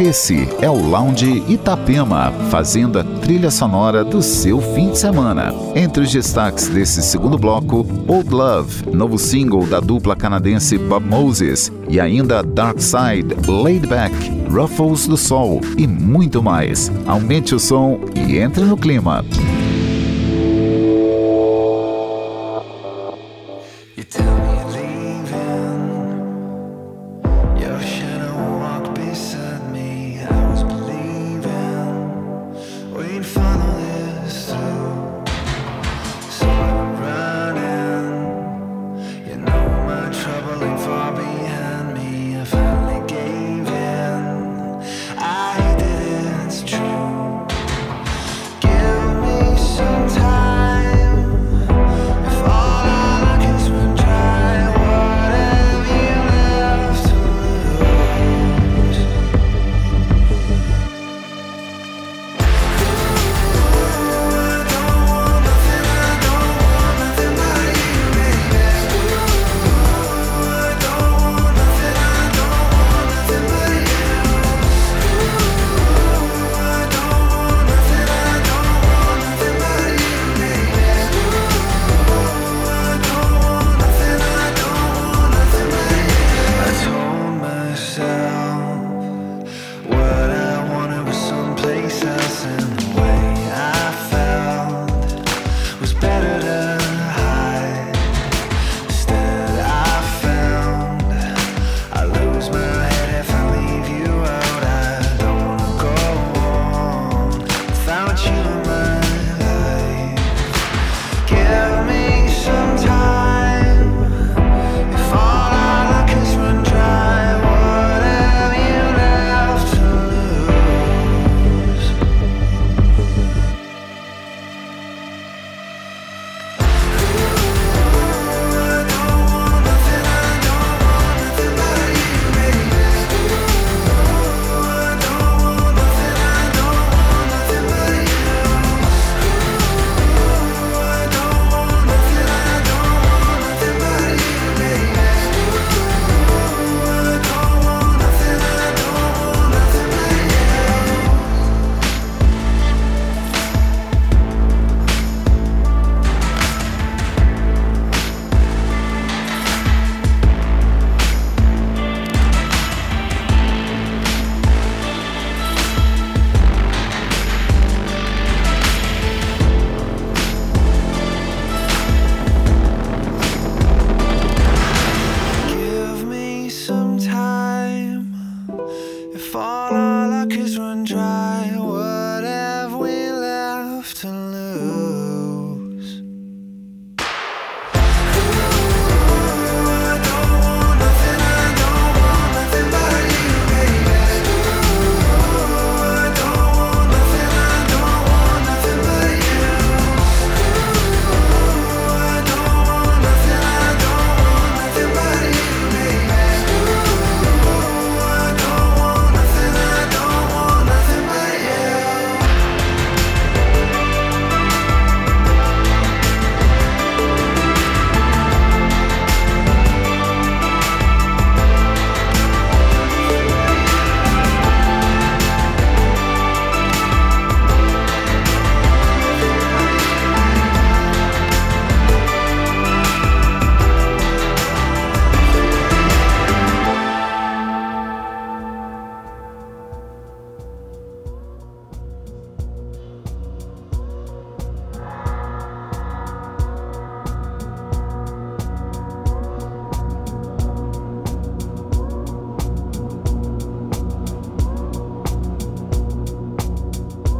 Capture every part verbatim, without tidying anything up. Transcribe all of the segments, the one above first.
Esse é o Lounge Itapema, fazendo a trilha sonora do seu fim de semana. Entre os destaques desse segundo bloco, Old Love, novo single da dupla canadense Bob Moses, e ainda Dark Side, Laid Back, Ruffles do Sol e muito mais. Aumente o som e entre no clima.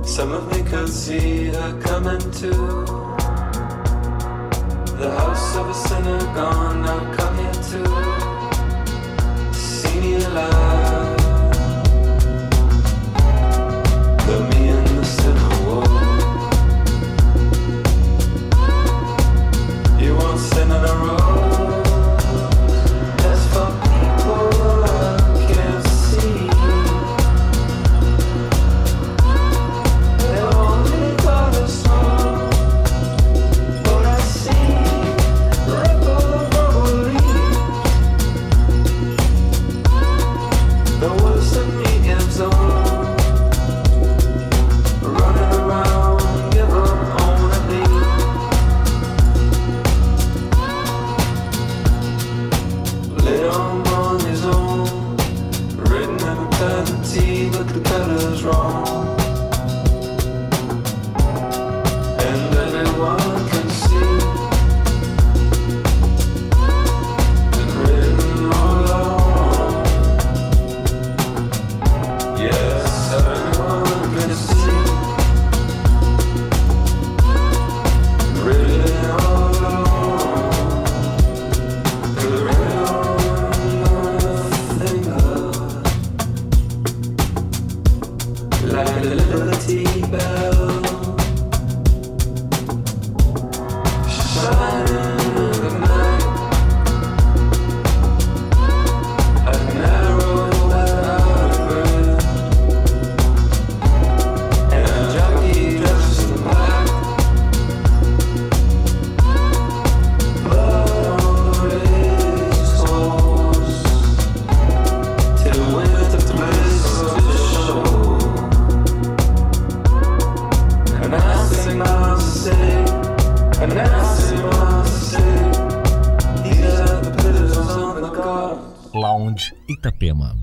Some of me could see her coming to the house of a sinner gone. Now come here to see me alive. Put me in the sinner wall. You won't sin in a row. Thank you. Lounge Itapema.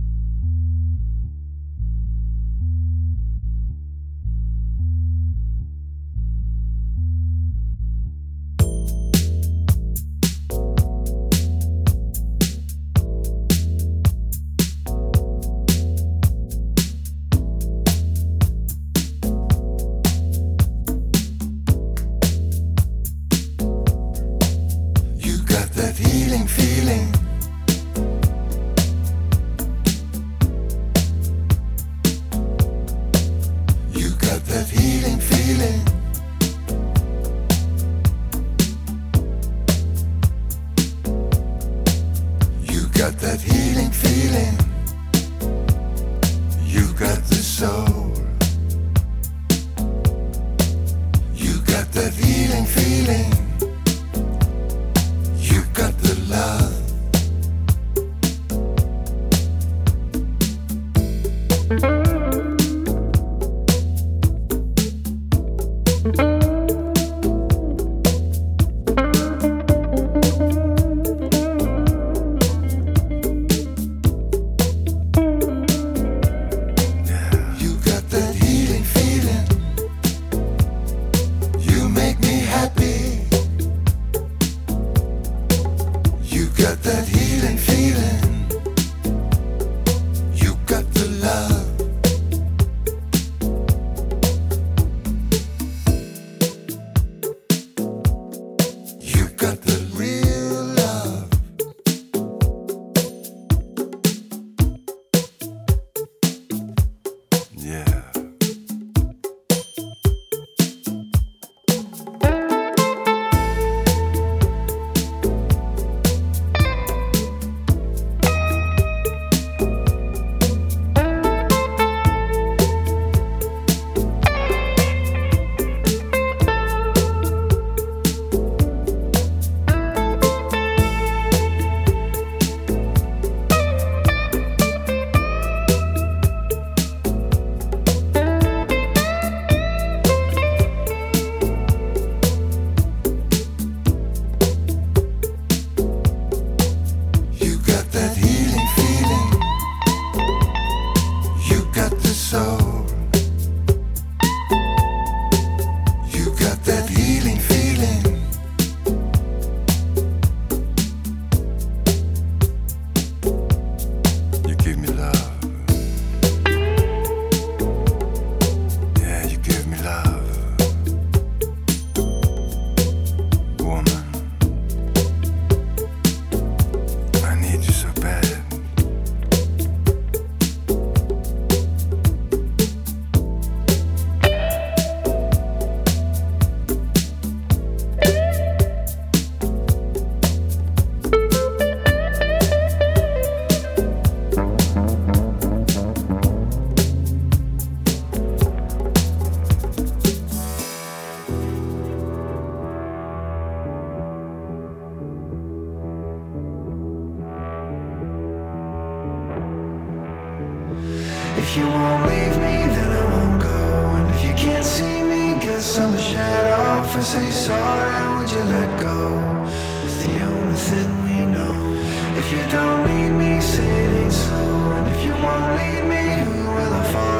If you don't need me, say it ain't so. And if you won't need me, who will I find?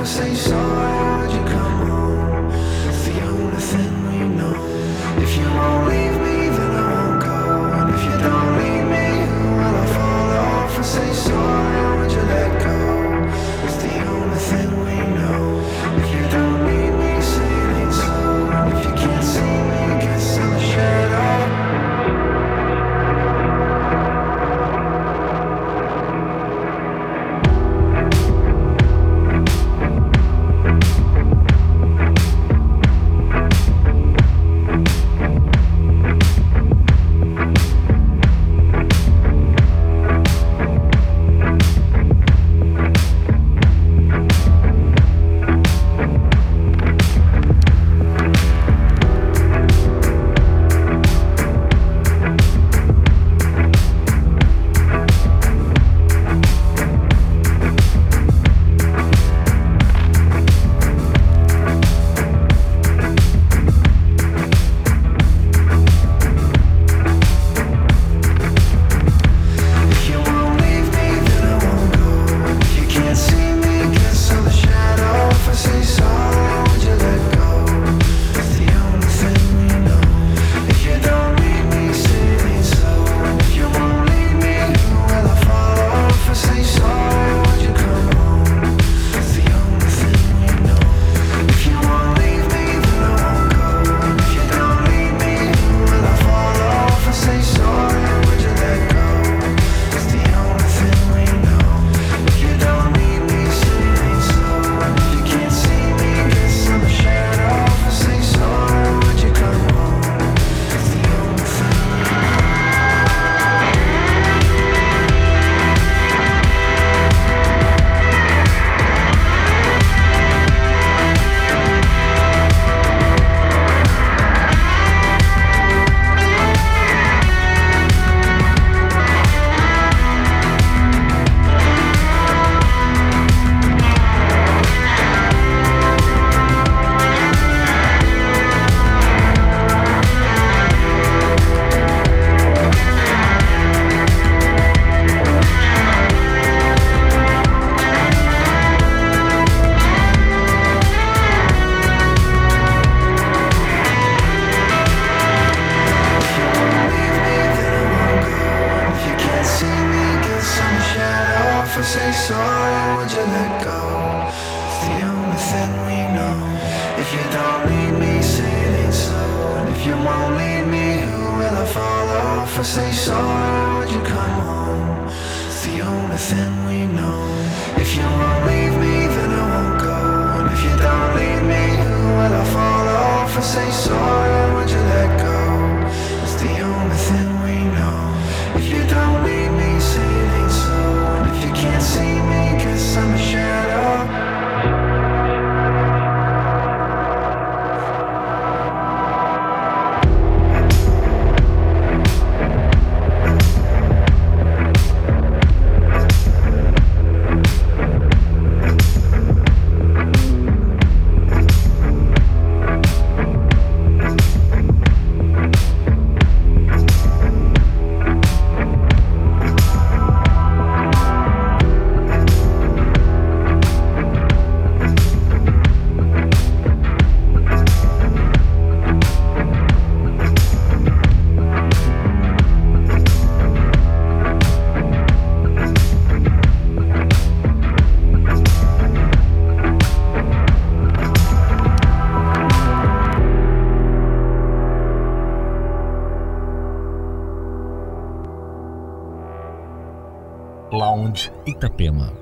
I say sorry, would you come home? It's the only thing we know. If you won't leave me, then I won't go. And if you don't leave me, well, I'll fall off and say sorry, would you let go? It's the only thing we know. If you don't need me, say it ain't so. And if you can't see me, I guess I'll shut up. Lounge Itapema.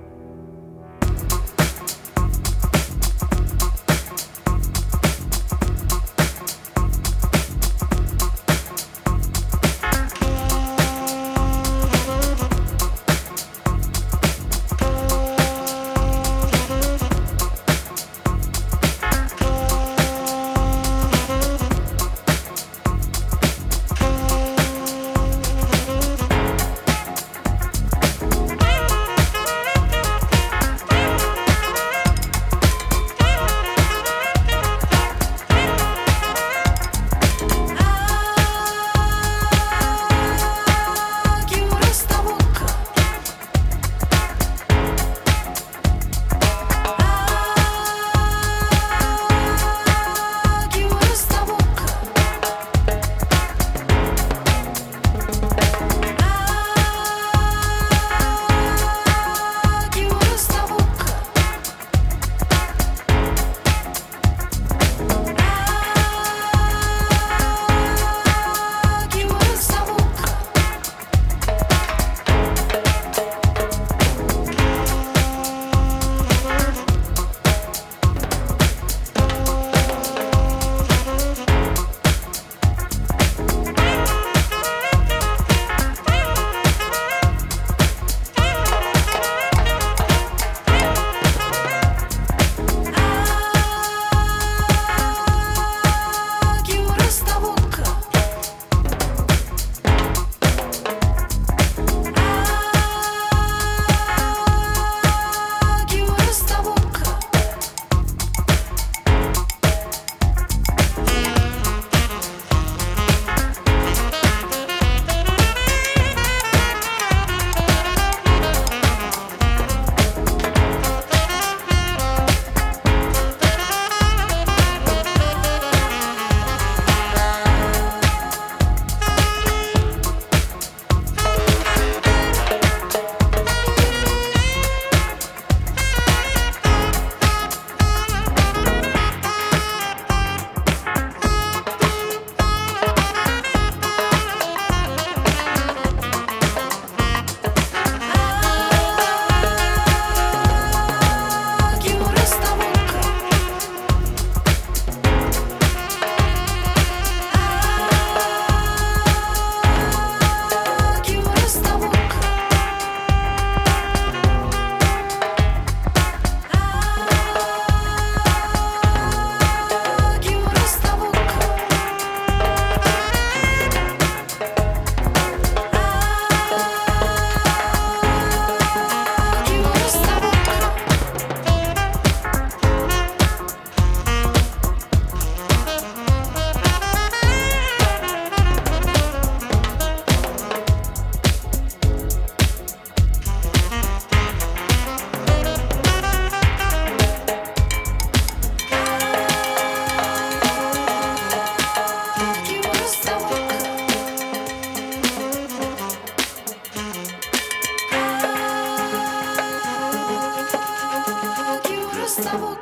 essa boca.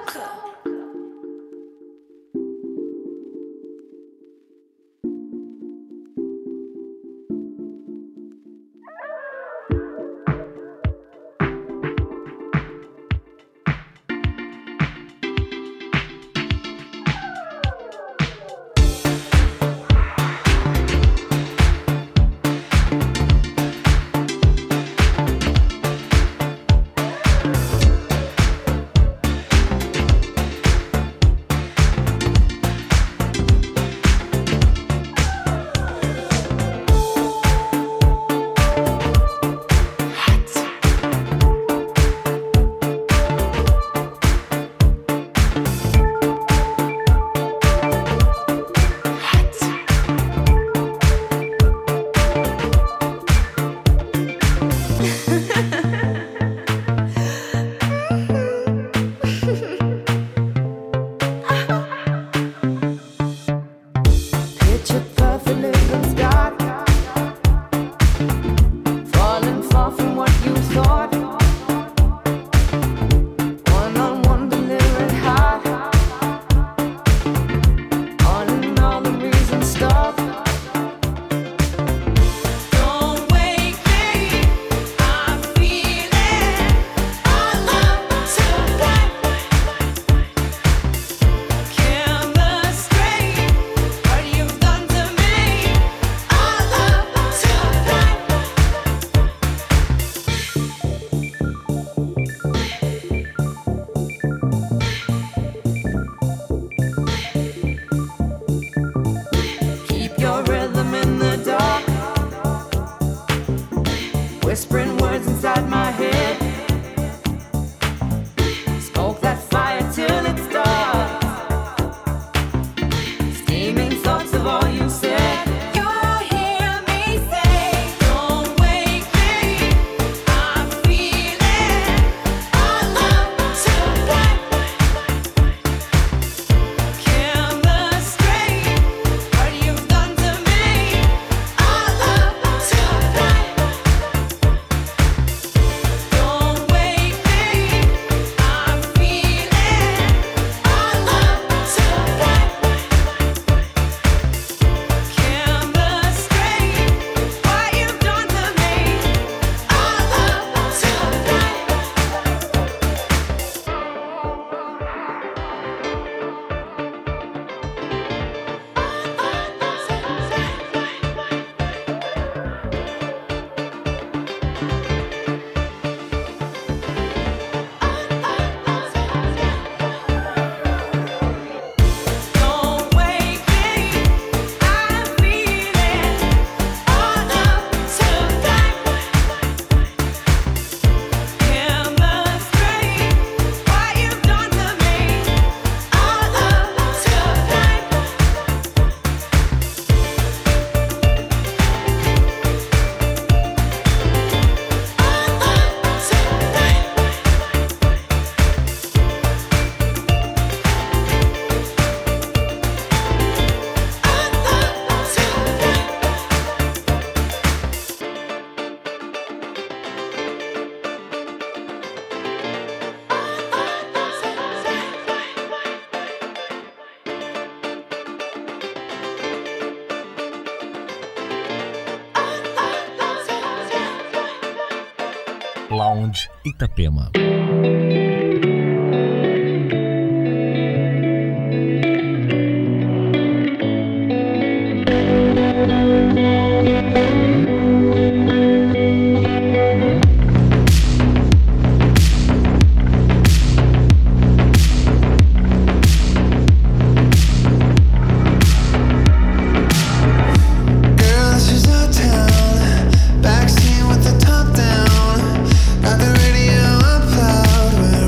Lounge Itapema. Backseat with the top down, got the radio up loud.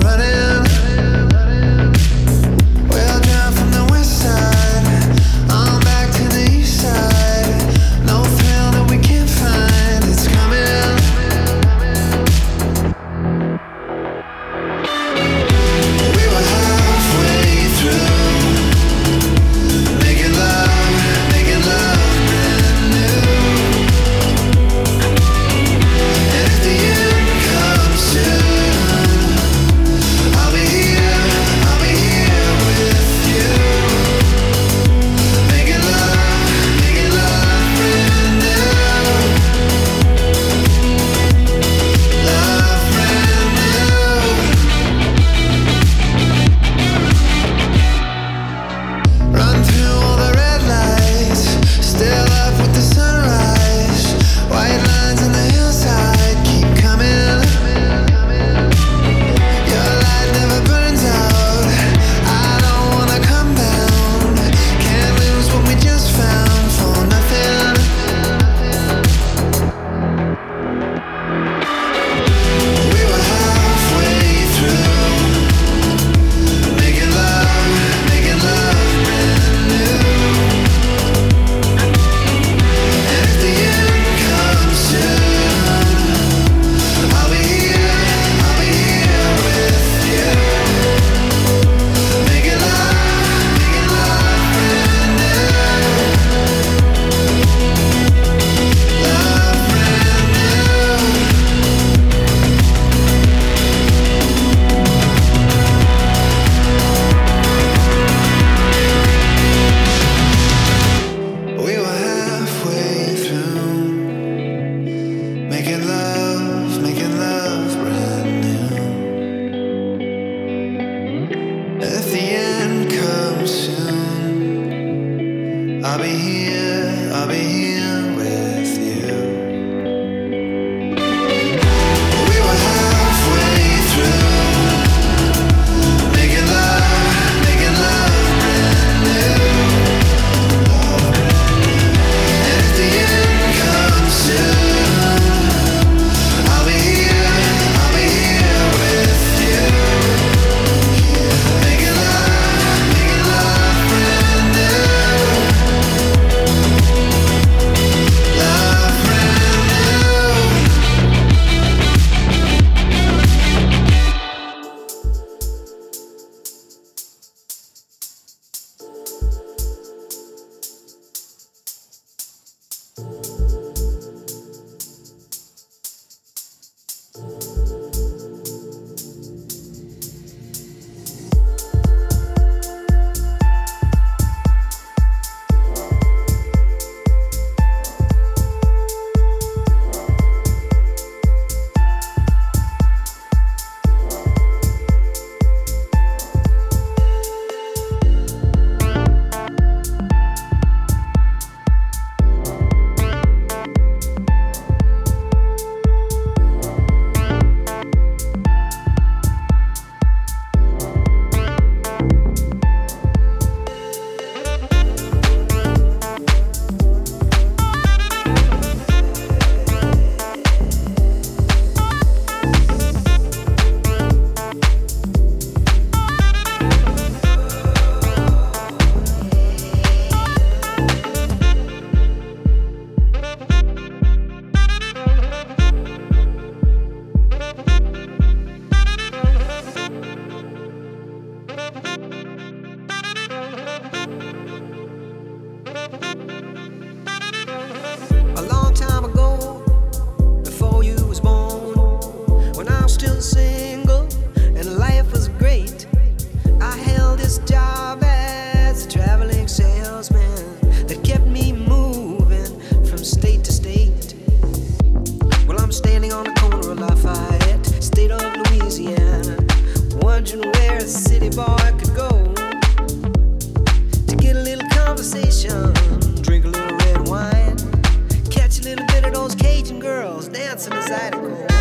Maybe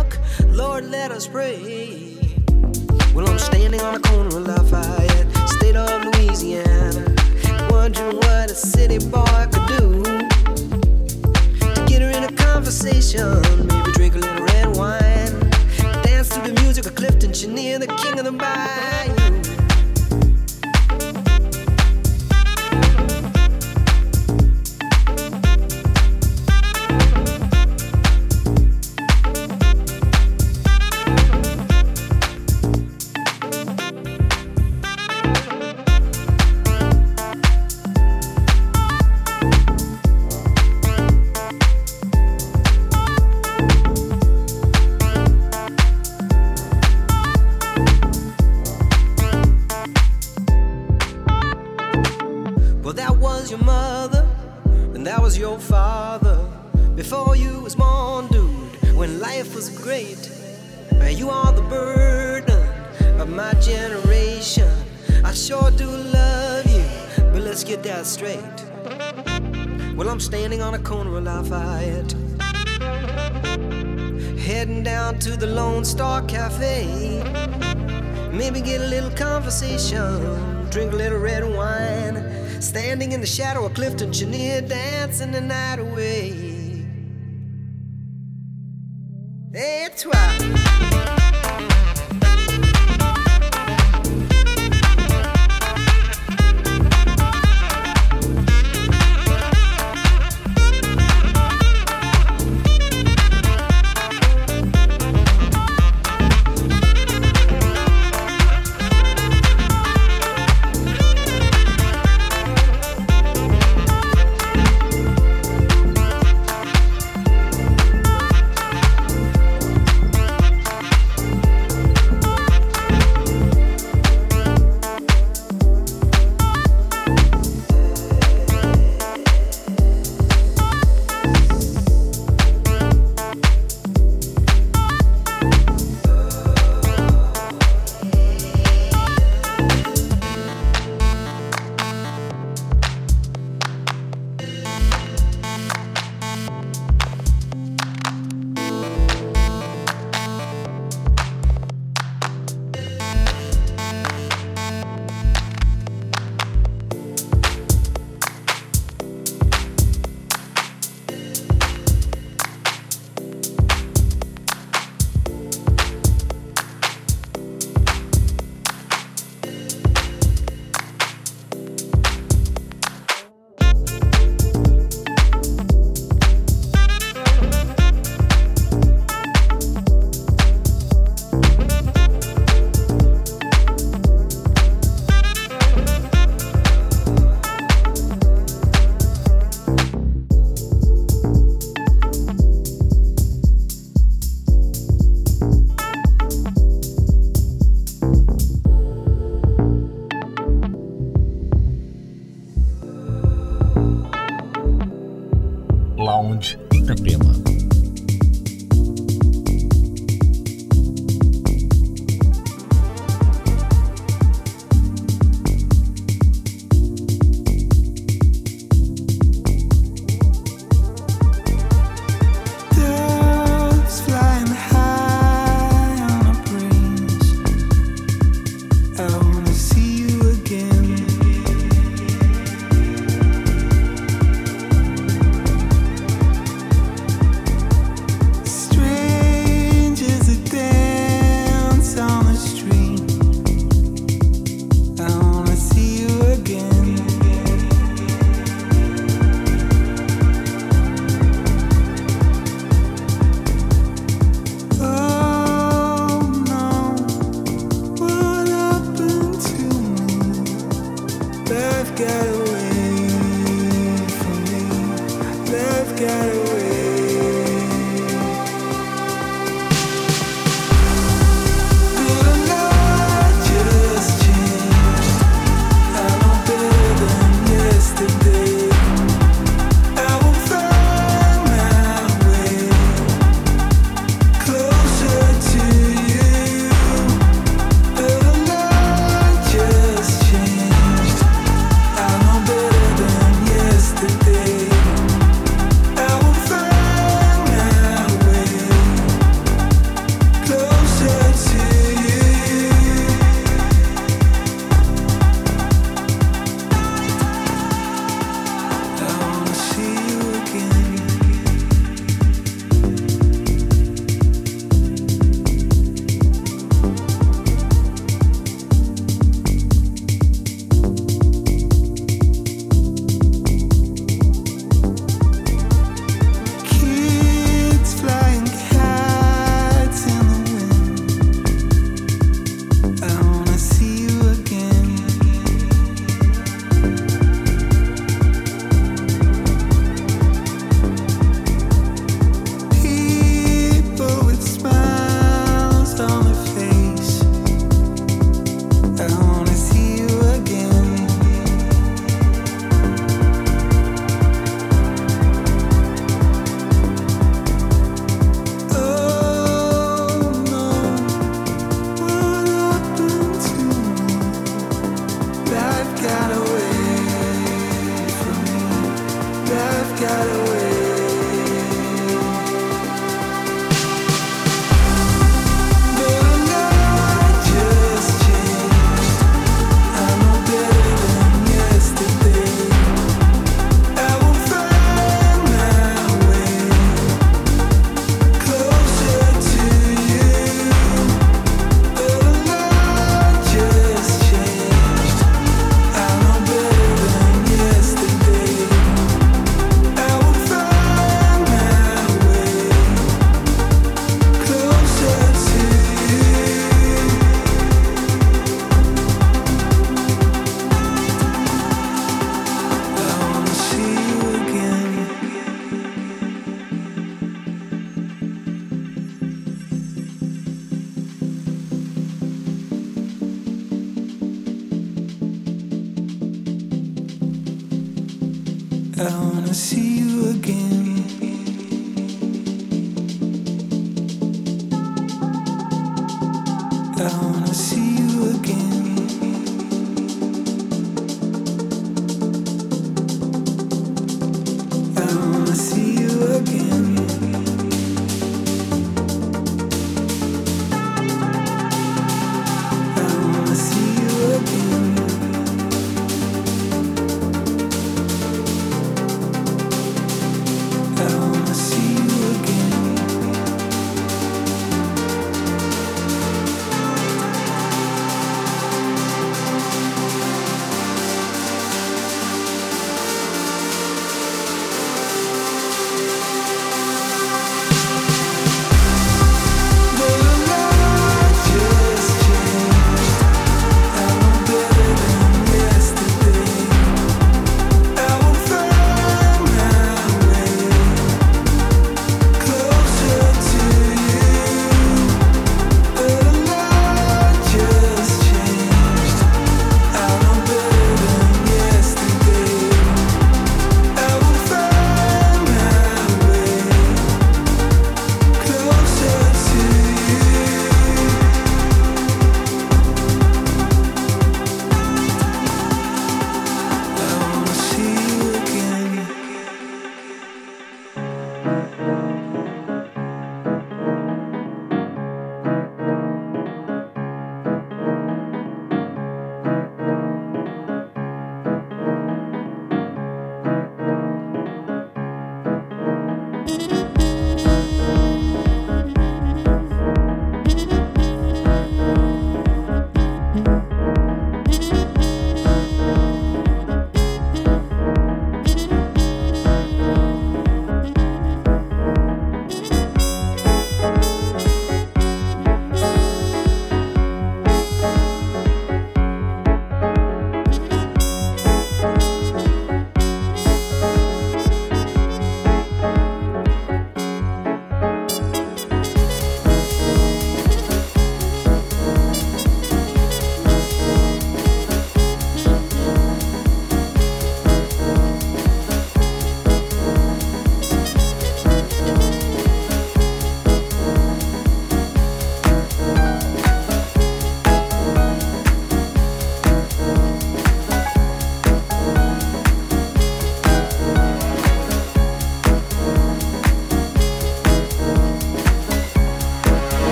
drink a little red wine, dance to the music of Clifton Chenier, the king of the bayou. To the Lone Star Cafe, maybe get a little conversation, drink a little red wine, standing in the shadow of Clifton Chenier, dancing the night away. Hey, toi.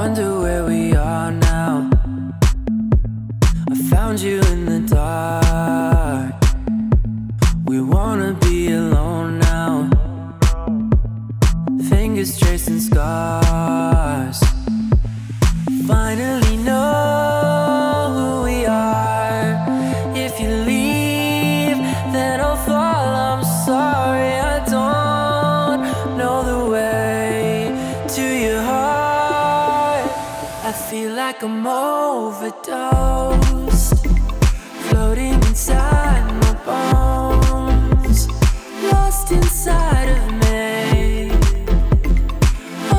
wonder where we are now. I found you in the dark. We wanna be alone now. Fingers tracing scars. Finally know who we are. If you leave, then I'll fall. I'm sorry, I don't know the way to your heart. I feel like I'm overdosed, floating inside my bones, lost inside of me.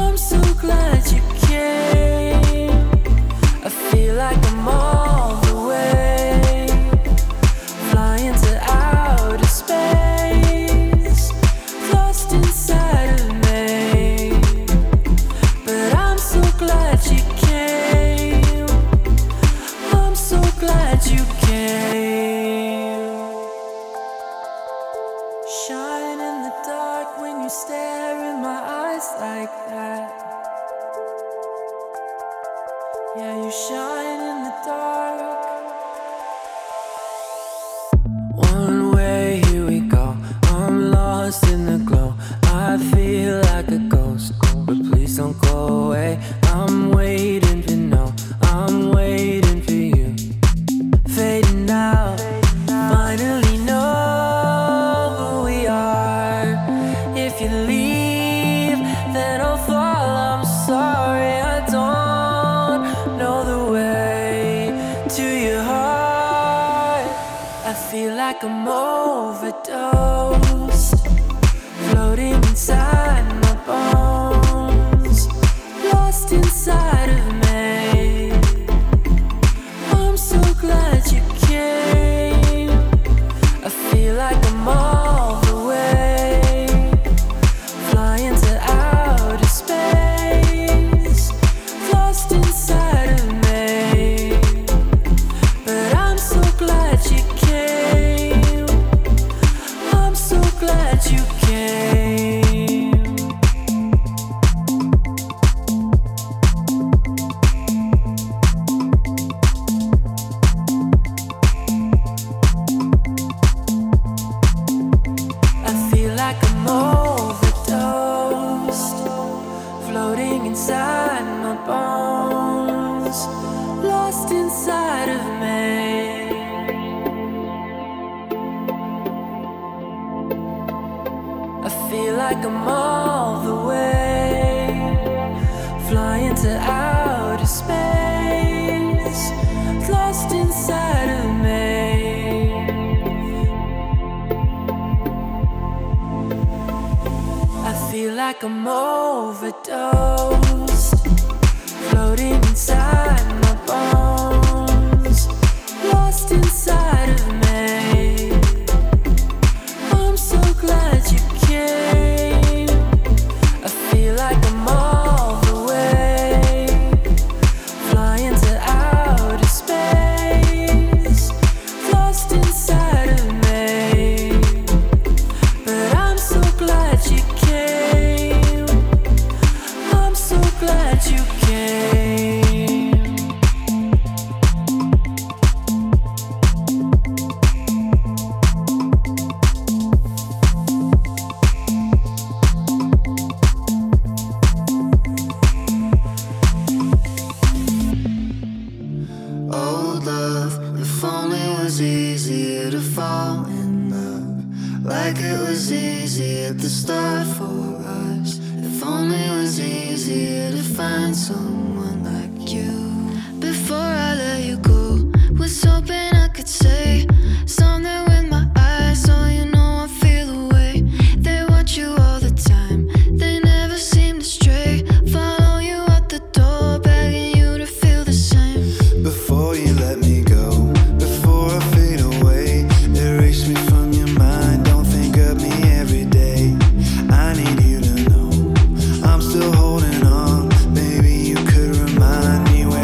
I'm so glad you came. I feel like I'm all the way, flying to outer space, lost inside of me. But I'm so glad you came, I'm so glad you came. Shine in the dark when you stare in my eyes like that. Yeah, you shine in the dark. One way, here we go. I'm lost in the glow. I feel like a ghost, but please don't go away. I'm waiting for no, I'm waiting for you. Fading out, finally know who we are. If you leave, then I'll fall. I'm sorry, I don't know the way to your heart. I feel like I'm overdosed, floating inside my bones, lost inside of me. I'm so glad you came. I feel like I'm all the way, flying to outer space, lost inside. Still holding on. Maybe you could remind me when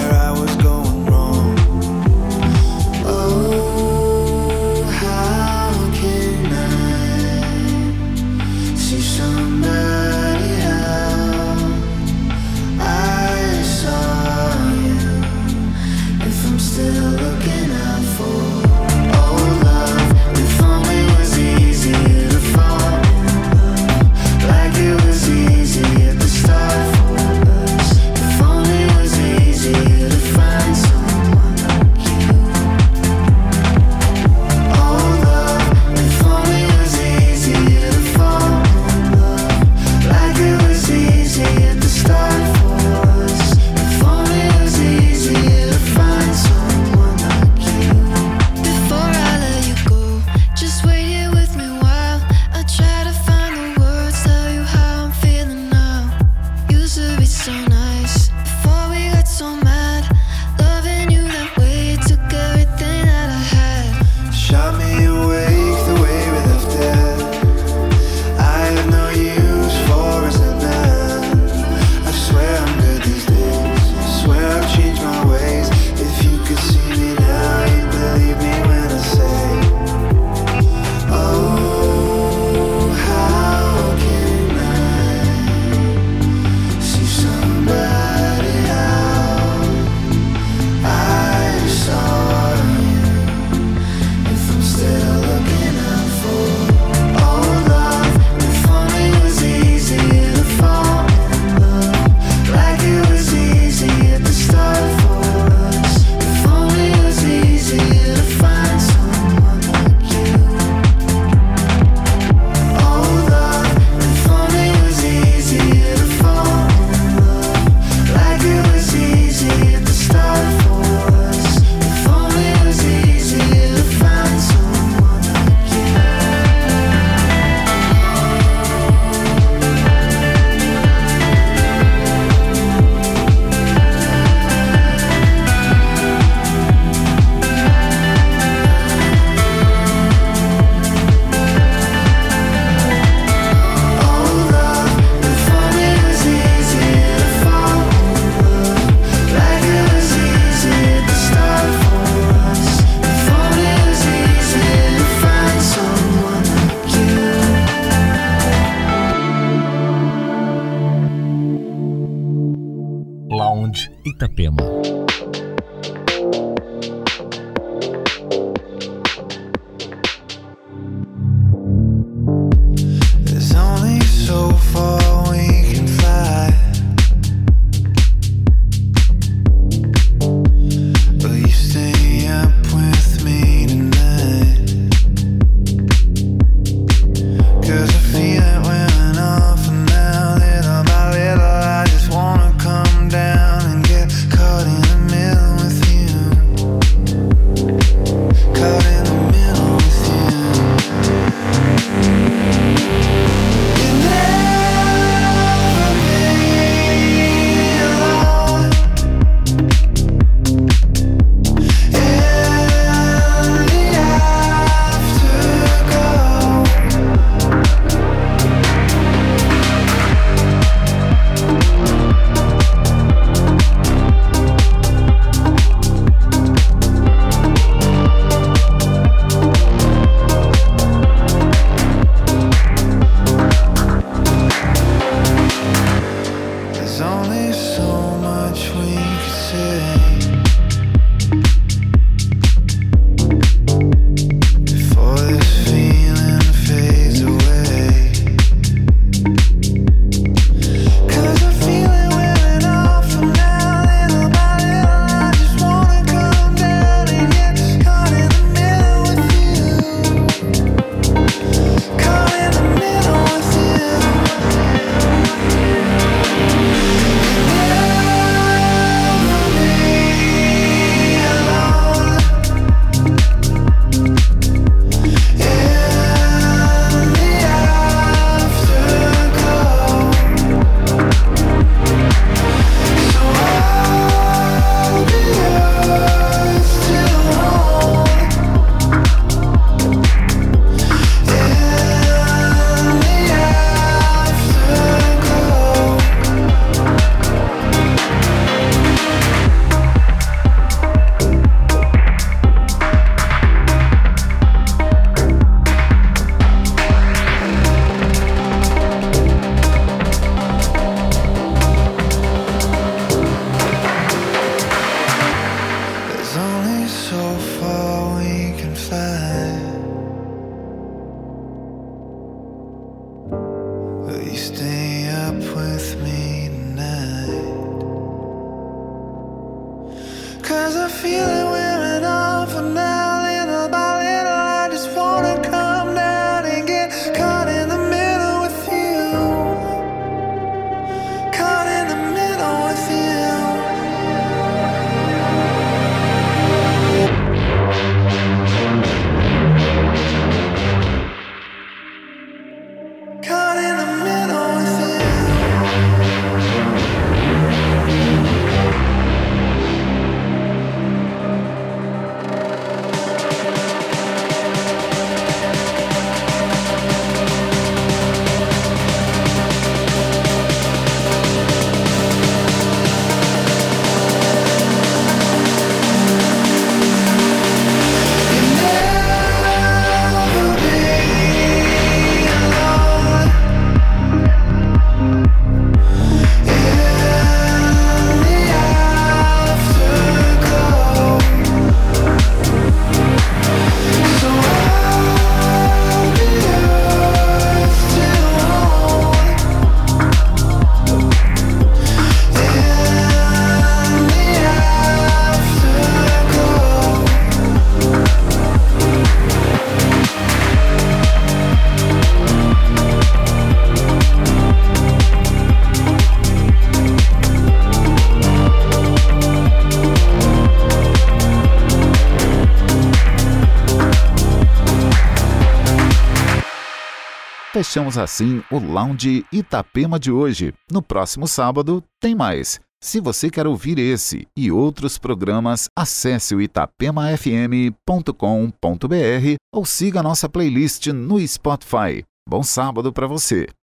Itapema. Fechamos assim o Lounge Itapema de hoje. No próximo sábado tem mais. Se você quer ouvir esse e outros programas, acesse o itapema f m ponto com ponto b r ou siga a nossa playlist no Spotify. Bom sábado para você!